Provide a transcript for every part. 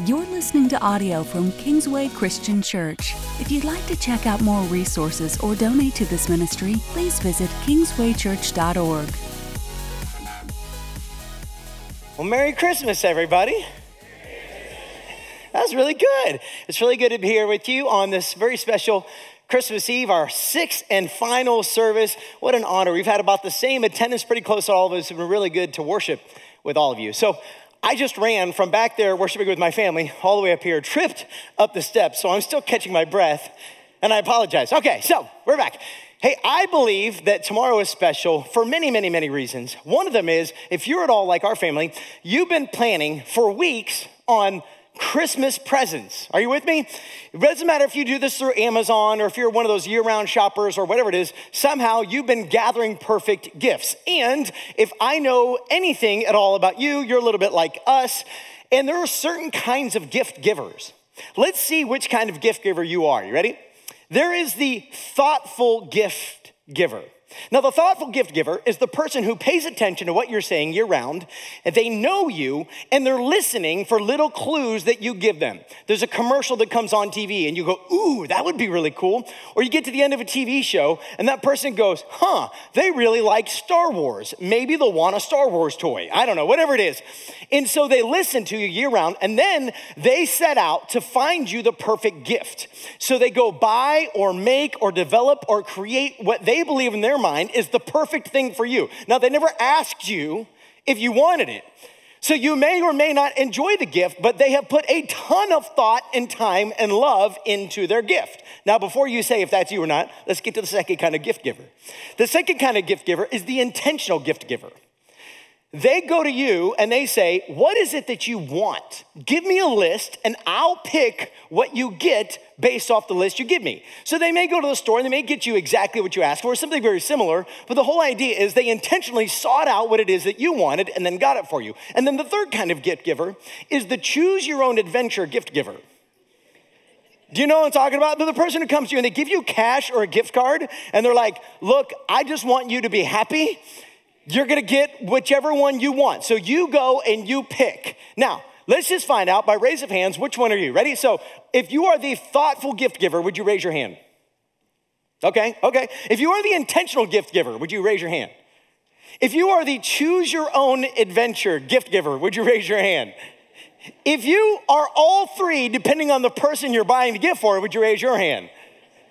You're listening to audio from Kingsway Christian Church. If you'd like to check out more resources or donate to this ministry, please visit kingswaychurch.org. Well, Merry Christmas, everybody. That was really good. It's really good to be here with you on this very special Christmas Eve, our sixth and final service. What an honor. We've had about the same attendance, pretty close to all of us. It's been really good to worship with all of you. So I just ran from back there worshiping with my family all the way up here, tripped up the steps, so I'm still catching my breath, and I apologize. Okay, so we're back. Hey, I believe that tomorrow is special for many, many, many reasons. One of them is, if you're at all like our family, you've been planning for weeks on Christmas presents. Are you with me? It doesn't matter if you do this through Amazon or if you're one of those year-round shoppers or whatever it is, somehow you've been gathering perfect gifts. And if I know anything at all about you, you're a little bit like us. And there are certain kinds of gift givers. Let's see which kind of gift giver you are. You ready? There is the thoughtful gift giver. Now, the thoughtful gift giver is the person who pays attention to what you're saying year-round, and they know you, and they're listening for little clues that you give them. There's a commercial that comes on TV, and you go, ooh, that would be really cool. Or you get to the end of a TV show, and that person goes, huh, they really like Star Wars. Maybe they'll want a Star Wars toy. I don't know, whatever it is. And so they listen to you year-round, and then they set out to find you the perfect gift. So they go buy or make or develop or create what they believe in their mind is the perfect thing for you. Now, they never asked you if you wanted it. So you may or may not enjoy the gift, but they have put a ton of thought and time and love into their gift. Now, before you say if that's you or not, let's get to the second kind of gift giver. The second kind of gift giver is the intentional gift giver. They go to you and they say, what is it that you want? Give me a list and I'll pick what you get based off the list you give me. So they may go to the store and they may get you exactly what you asked for, something very similar, but the whole idea is they intentionally sought out what it is that you wanted and then got it for you. And then the third kind of gift giver is the choose your own adventure gift giver. Do you know what I'm talking about? They're the person who comes to you and they give you cash or a gift card and they're like, look, I just want you to be happy. You're gonna get whichever one you want. So you go and you pick. Now, let's just find out by raise of hands, which one are you? Ready? So if you are the thoughtful gift giver, would you raise your hand? Okay. If you are the intentional gift giver, would you raise your hand? If you are the choose your own adventure gift giver, would you raise your hand? If you are all three, depending on the person you're buying the gift for, would you raise your hand?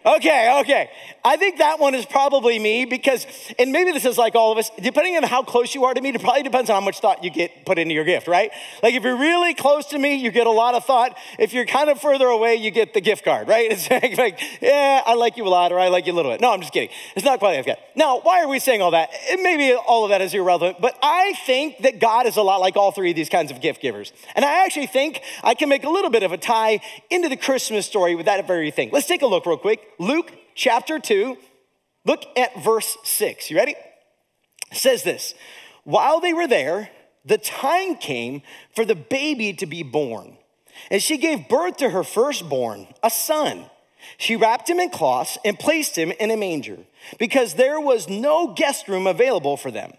Okay. I think that one is probably me because, and maybe this is like all of us, depending on how close you are to me, it probably depends on how much thought you get put into your gift, right? Like if you're really close to me, you get a lot of thought. If you're kind of further away, you get the gift card, right? It's like, yeah, I like you a lot or I like you a little bit. No, I'm just kidding. It's not quite like that. Now, why are we saying all that? Maybe all of that is irrelevant, but I think that God is a lot like all three of these kinds of gift givers. And I actually think I can make a little bit of a tie into the Christmas story with that very thing. Let's take a look real quick. Luke chapter 2, look at verse 6. You ready? It says this, while they were there, the time came for the baby to be born. And she gave birth to her firstborn, a son. She wrapped him in cloths and placed him in a manger because there was no guest room available for them.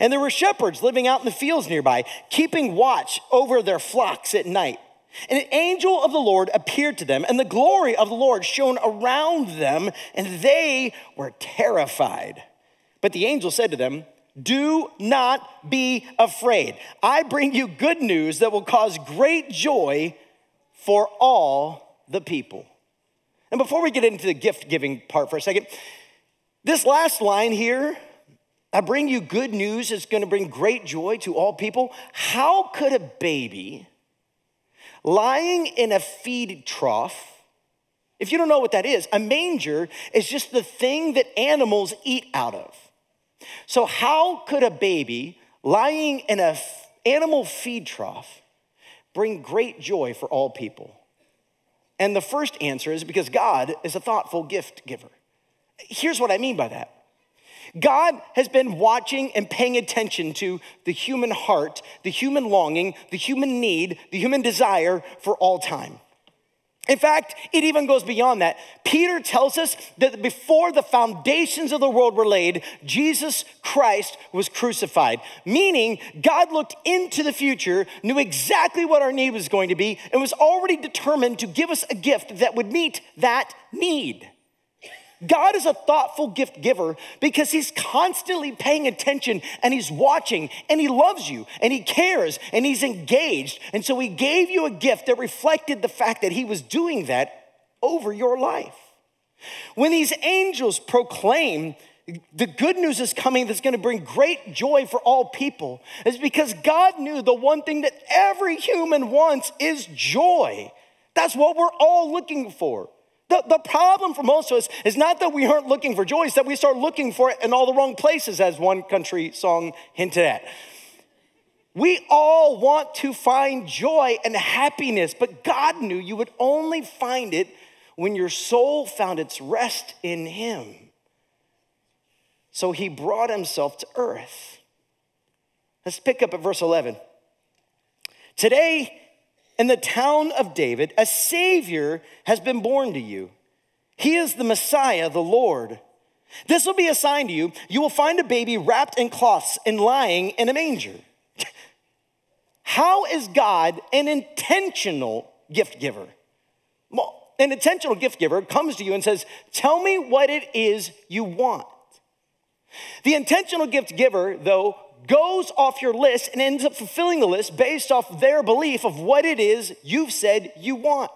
And there were shepherds living out in the fields nearby, keeping watch over their flocks at night. And an angel of the Lord appeared to them, and the glory of the Lord shone around them, and they were terrified. But the angel said to them, do not be afraid. I bring you good news that will cause great joy for all the people. And before we get into the gift-giving part for a second, this last line here, I bring you good news that's going to bring great joy to all people. How could a baby lying in a feed trough, if you don't know what that is, a manger is just the thing that animals eat out of. So how could a baby lying in an animal feed trough bring great joy for all people? And the first answer is because God is a thoughtful gift giver. Here's what I mean by that. God has been watching and paying attention to the human heart, the human longing, the human need, the human desire for all time. In fact, it even goes beyond that. Peter tells us that before the foundations of the world were laid, Jesus Christ was crucified. Meaning, God looked into the future, knew exactly what our need was going to be, and was already determined to give us a gift that would meet that need. God is a thoughtful gift giver because he's constantly paying attention and he's watching and he loves you and he cares and he's engaged. And so he gave you a gift that reflected the fact that he was doing that over your life. When these angels proclaim the good news is coming that's going to bring great joy for all people, it's because God knew the one thing that every human wants is joy. That's what we're all looking for. The problem for most of us is not that we aren't looking for joy, it's that we start looking for it in all the wrong places, as one country song hinted at. We all want to find joy and happiness, but God knew you would only find it when your soul found its rest in him. So he brought himself to earth. Let's pick up at verse 11. Today, in the town of David, a Savior has been born to you. He is the Messiah, the Lord. This will be a sign to you. You will find a baby wrapped in cloths and lying in a manger. How is God an intentional gift giver? Well, an intentional gift giver comes to you and says, "Tell me what it is you want." The intentional gift giver, though, goes off your list and ends up fulfilling the list based off their belief of what it is you've said you want.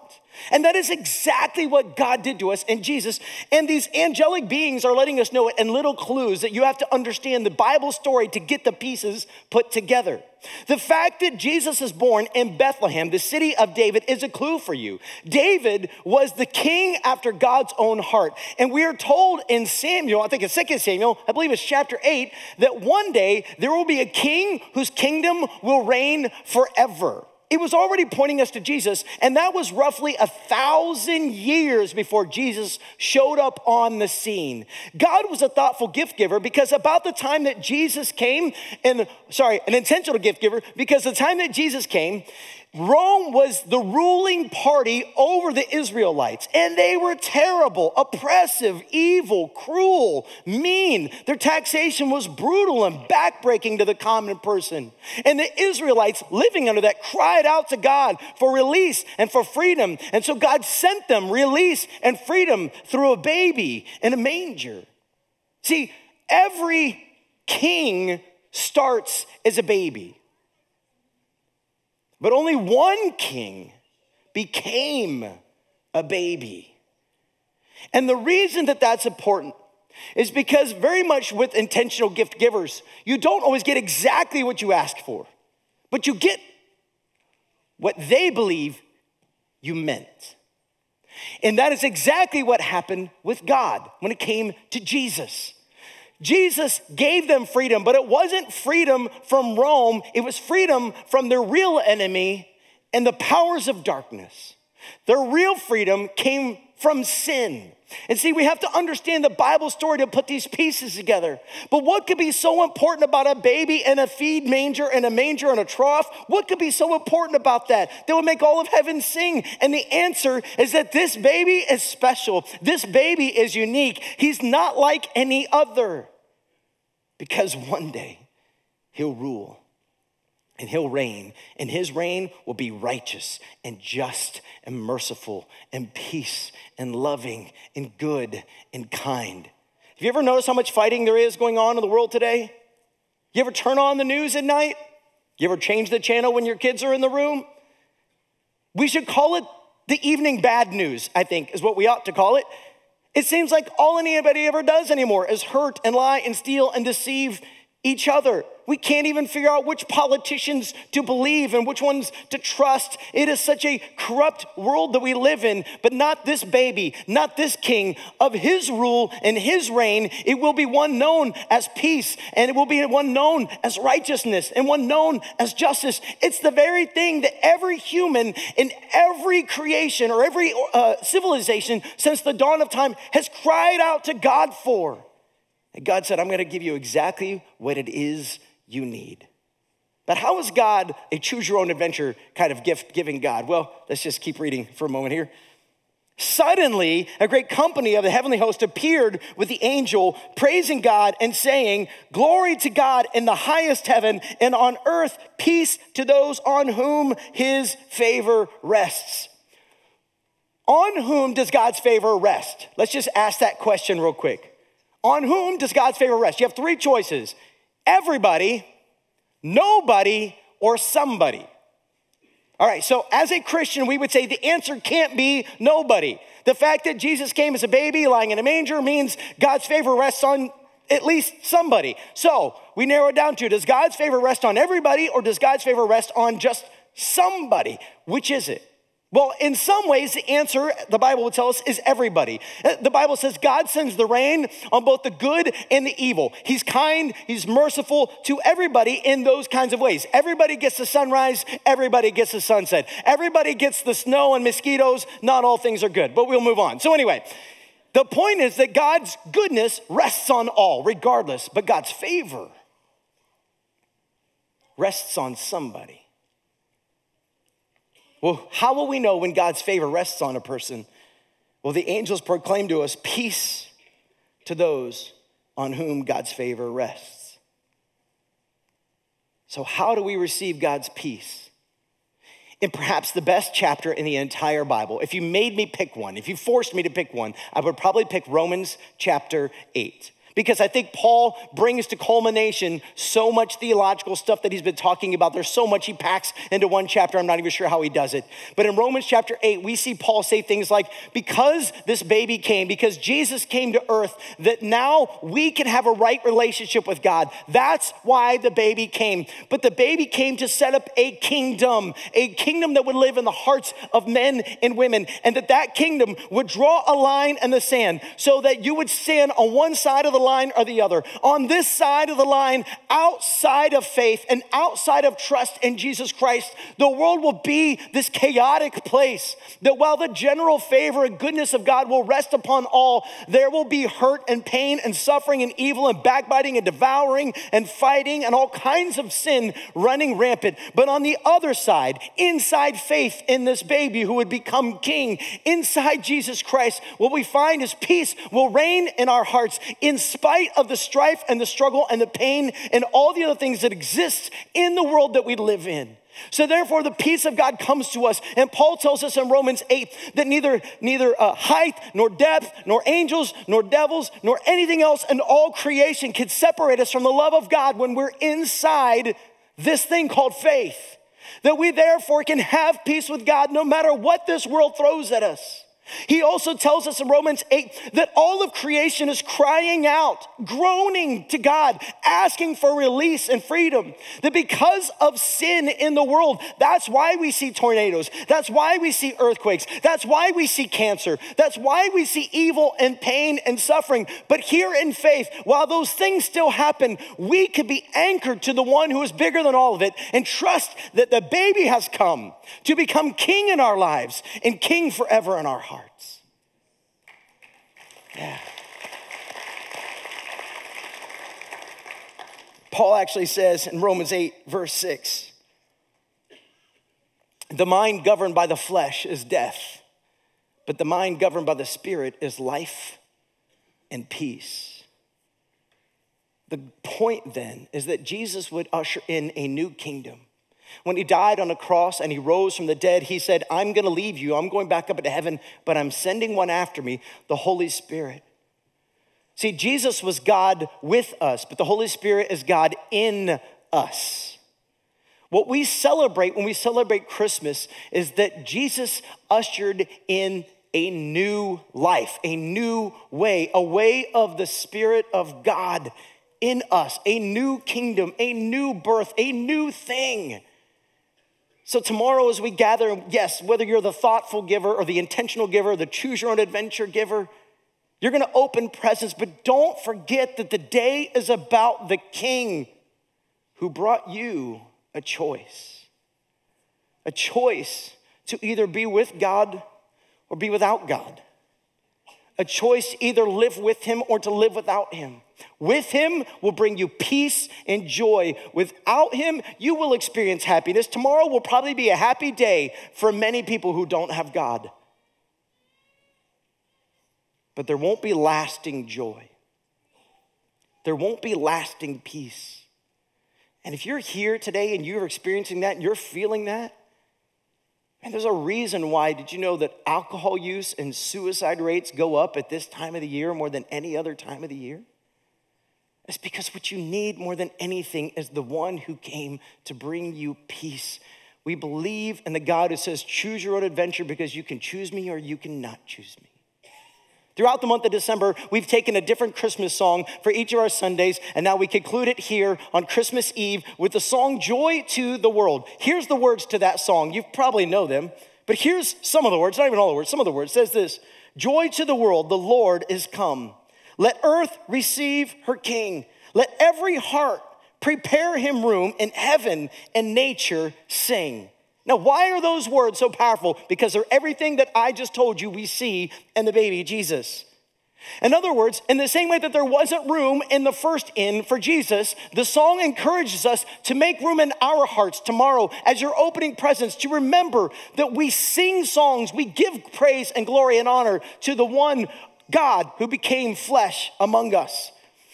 And that is exactly what God did to us in Jesus. And these angelic beings are letting us know it in little clues that you have to understand the Bible story to get the pieces put together. The fact that Jesus is born in Bethlehem, the city of David, is a clue for you. David was the king after God's own heart. And we are told in Samuel, I think it's 2 Samuel, I believe it's chapter 8, that one day there will be a king whose kingdom will reign forever. It was already pointing us to Jesus, and that was roughly 1,000 years before Jesus showed up on the scene. God was a thoughtful gift giver because about the time that Jesus came, an intentional gift giver, because the time that Jesus came, Rome was the ruling party over the Israelites, and they were terrible, oppressive, evil, cruel, mean. Their taxation was brutal and backbreaking to the common person. And the Israelites living under that cried out to God for release and for freedom. And so God sent them release and freedom through a baby in a manger. See, every king starts as a baby. But only one king became a baby. And the reason that that's important is because very much with intentional gift givers, you don't always get exactly what you ask for, but you get what they believe you meant. And that is exactly what happened with God when it came to Jesus. Jesus gave them freedom, but it wasn't freedom from Rome. It was freedom from their real enemy and the powers of darkness. Their real freedom came from sin. And see, we have to understand the Bible story to put these pieces together. But what could be so important about a baby and a feed manger and a manger and a trough? What could be so important about that? That would make all of heaven sing. And the answer is that this baby is special. This baby is unique. He's not like any other. Because one day, he'll rule and he'll reign. And his reign will be righteous and just and merciful and peace and loving and good and kind. Have you ever noticed how much fighting there is going on in the world today? You ever turn on the news at night? You ever change the channel when your kids are in the room? We should call it the evening bad news, I think, is what we ought to call it. It seems like all anybody ever does anymore is hurt and lie and steal and deceive each other. We can't even figure out which politicians to believe and which ones to trust. It is such a corrupt world that we live in, but not this baby, not this king. Of his rule and his reign, it will be one known as peace, and it will be one known as righteousness, and one known as justice. It's the very thing that every human in every creation or every civilization since the dawn of time has cried out to God for. And God said, I'm going to give you exactly what it is you need. But how is God a choose-your-own-adventure kind of gift-giving God? Well, let's just keep reading for a moment here. Suddenly, a great company of the heavenly host appeared with the angel, praising God and saying, "Glory to God in the highest heaven, and on earth peace to those on whom his favor rests." On whom does God's favor rest? Let's just ask that question real quick. On whom does God's favor rest? You have three choices: everybody, nobody, or somebody. All right, so as a Christian, we would say the answer can't be nobody. The fact that Jesus came as a baby lying in a manger means God's favor rests on at least somebody. So we narrow it down to, does God's favor rest on everybody, or does God's favor rest on just somebody? Which is it? Well, in some ways, the answer, the Bible will tell us, is everybody. The Bible says God sends the rain on both the good and the evil. He's kind, he's merciful to everybody in those kinds of ways. Everybody gets the sunrise, everybody gets the sunset. Everybody gets the snow and mosquitoes. Not all things are good, but we'll move on. So anyway, the point is that God's goodness rests on all, regardless. But God's favor rests on somebody. Well, how will we know when God's favor rests on a person? Well, the angels proclaim to us, peace to those on whom God's favor rests. So how do we receive God's peace? In perhaps the best chapter in the entire Bible. If you made me pick one, if you forced me to pick one, I would probably pick Romans chapter 8. Because I think Paul brings to culmination so much theological stuff that he's been talking about. There's so much he packs into one chapter. I'm not even sure how he does it. But in Romans chapter 8, we see Paul say things like, because this baby came, because Jesus came to earth, that now we can have a right relationship with God. That's why the baby came. But the baby came to set up a kingdom that would live in the hearts of men and women, and that kingdom would draw a line in the sand so that you would stand on one side of the line or the other. On this side of the line, outside of faith and outside of trust in Jesus Christ, the world will be this chaotic place that while the general favor and goodness of God will rest upon all, there will be hurt and pain and suffering and evil and backbiting and devouring and fighting and all kinds of sin running rampant. But on the other side, inside faith in this baby who would become king, inside Jesus Christ, what we find is peace will reign in our hearts in spite of the strife and the struggle and the pain and all the other things that exist in the world that we live in. So therefore, the peace of God comes to us. And Paul tells us in Romans 8 that neither height, nor depth, nor angels, nor devils, nor anything else in all creation can separate us from the love of God when we're inside this thing called faith. That we therefore can have peace with God no matter what this world throws at us. He also tells us in Romans 8 that all of creation is crying out, groaning to God, asking for release and freedom. That because of sin in the world, that's why we see tornadoes. That's why we see earthquakes. That's why we see cancer. That's why we see evil and pain and suffering. But here in faith, while those things still happen, we could be anchored to the one who is bigger than all of it and trust that the baby has come to become king in our lives and king forever in our hearts. Yeah. Paul actually says in Romans 8, verse 6, the mind governed by the flesh is death, but the mind governed by the Spirit is life and peace. The point then is that Jesus would usher in a new kingdom. When he died on a cross and he rose from the dead, he said, I'm going to leave you. I'm going back up into heaven, but I'm sending one after me, the Holy Spirit. See, Jesus was God with us, but the Holy Spirit is God in us. What we celebrate when we celebrate Christmas is that Jesus ushered in a new life, a new way, a way of the Spirit of God in us, a new kingdom, a new birth, a new thing. So tomorrow as we gather, yes, whether you're the thoughtful giver or the intentional giver, the choose your own adventure giver, you're gonna open presents, but don't forget that the day is about the King who brought you a choice to either be with God or be without God, a choice to either live with him or to live without him. With him will bring you peace and joy. Without him, you will experience happiness. Tomorrow will probably be a happy day for many people who don't have God. But there won't be lasting joy. There won't be lasting peace. And if you're here today and you're experiencing that and you're feeling that, man, there's a reason why. Did you know that alcohol use and suicide rates go up at this time of the year more than any other time of the year? It's because what you need more than anything is the one who came to bring you peace. We believe in the God who says, choose your own adventure, because you can choose me or you cannot choose me. Throughout the month of December, we've taken a different Christmas song for each of our Sundays, and now we conclude it here on Christmas Eve with the song Joy to the World. Here's the words to that song. You probably know them, but here's some of the words, not even all the words, some of the words. It says this: Joy to the world, the Lord is come. Let earth receive her king. Let every heart prepare him room, and heaven and nature sing. Now, why are those words so powerful? Because they're everything that I just told you we see in the baby Jesus. In other words, in the same way that there wasn't room in the first inn for Jesus, the song encourages us to make room in our hearts tomorrow as your opening presents, to remember that we sing songs, we give praise and glory and honor to the one God who became flesh among us.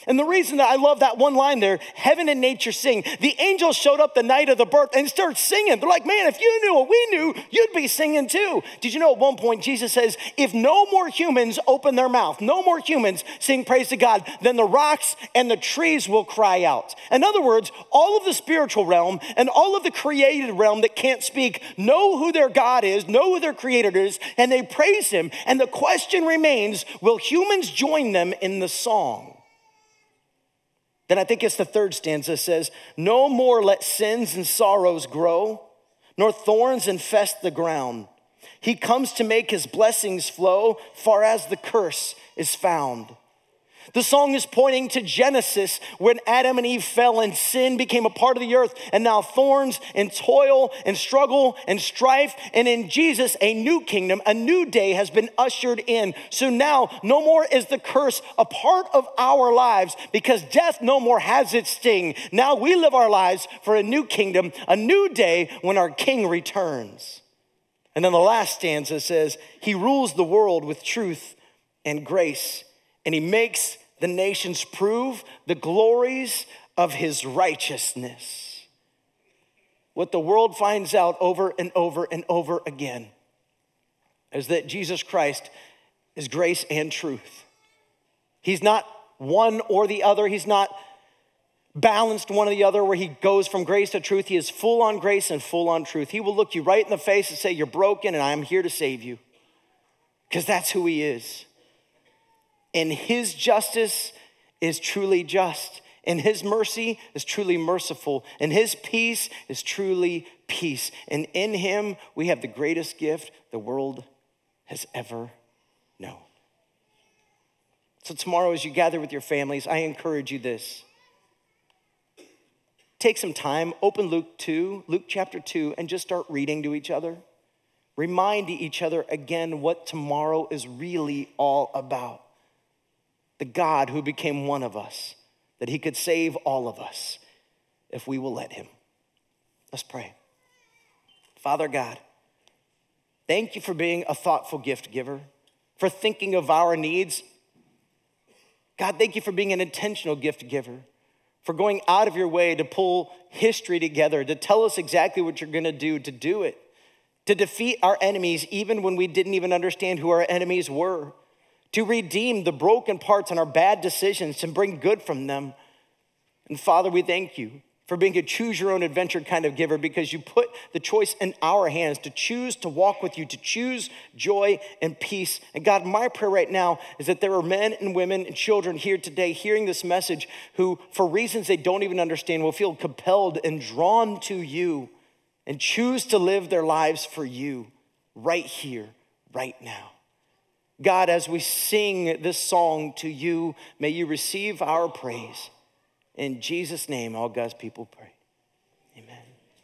And the reason that I love that one line there, heaven and nature sing. The angels showed up the night of the birth and started singing. They're like, man, if you knew what we knew, you'd be singing too. Did you know at one point Jesus says, if no more humans open their mouth, no more humans sing praise to God, then the rocks and the trees will cry out. In other words, all of the spiritual realm and all of the created realm that can't speak know who their God is, know who their creator is, and they praise him. And the question remains, will humans join them in the song? Then I think it's the third stanza says, no more let sins and sorrows grow, nor thorns infest the ground. He comes to make his blessings flow, far as the curse is found. The song is pointing to Genesis, when Adam and Eve fell and sin became a part of the earth, and now thorns and toil and struggle and strife, and in Jesus, a new kingdom, a new day has been ushered in. So now, no more is the curse a part of our lives, because death no more has its sting. Now we live our lives for a new kingdom, a new day when our King returns. And then the last stanza says, he rules the world with truth and grace, and he makes the nations prove the glories of his righteousness. What the world finds out over and over and over again is that Jesus Christ is grace and truth. He's not one or the other. He's not balanced one or the other where he goes from grace to truth. He is full on grace and full on truth. He will look you right in the face and say, you're broken and I'm here to save you, because that's who he is. And his justice is truly just, and his mercy is truly merciful, and his peace is truly peace. And in him, we have the greatest gift the world has ever known. So tomorrow, as you gather with your families, I encourage you this. Take some time, open Luke 2, Luke chapter 2, and just start reading to each other. Remind each other again what tomorrow is really all about. The God who became one of us, that he could save all of us if we will let him. Let's pray. Father God, thank you for being a thoughtful gift giver, for thinking of our needs. God, thank you for being an intentional gift giver, for going out of your way to pull history together, to tell us exactly what you're gonna do, to do it, to defeat our enemies even when we didn't even understand who our enemies were, to redeem the broken parts and our bad decisions and bring good from them. And Father, we thank you for being a choose your own adventure kind of giver, because you put the choice in our hands to choose to walk with you, to choose joy and peace. And God, my prayer right now is that there are men and women and children here today hearing this message who, for reasons they don't even understand, will feel compelled and drawn to you and choose to live their lives for you right here, right now. God, as we sing this song to you, may you receive our praise. In Jesus' name, all God's people pray. Amen.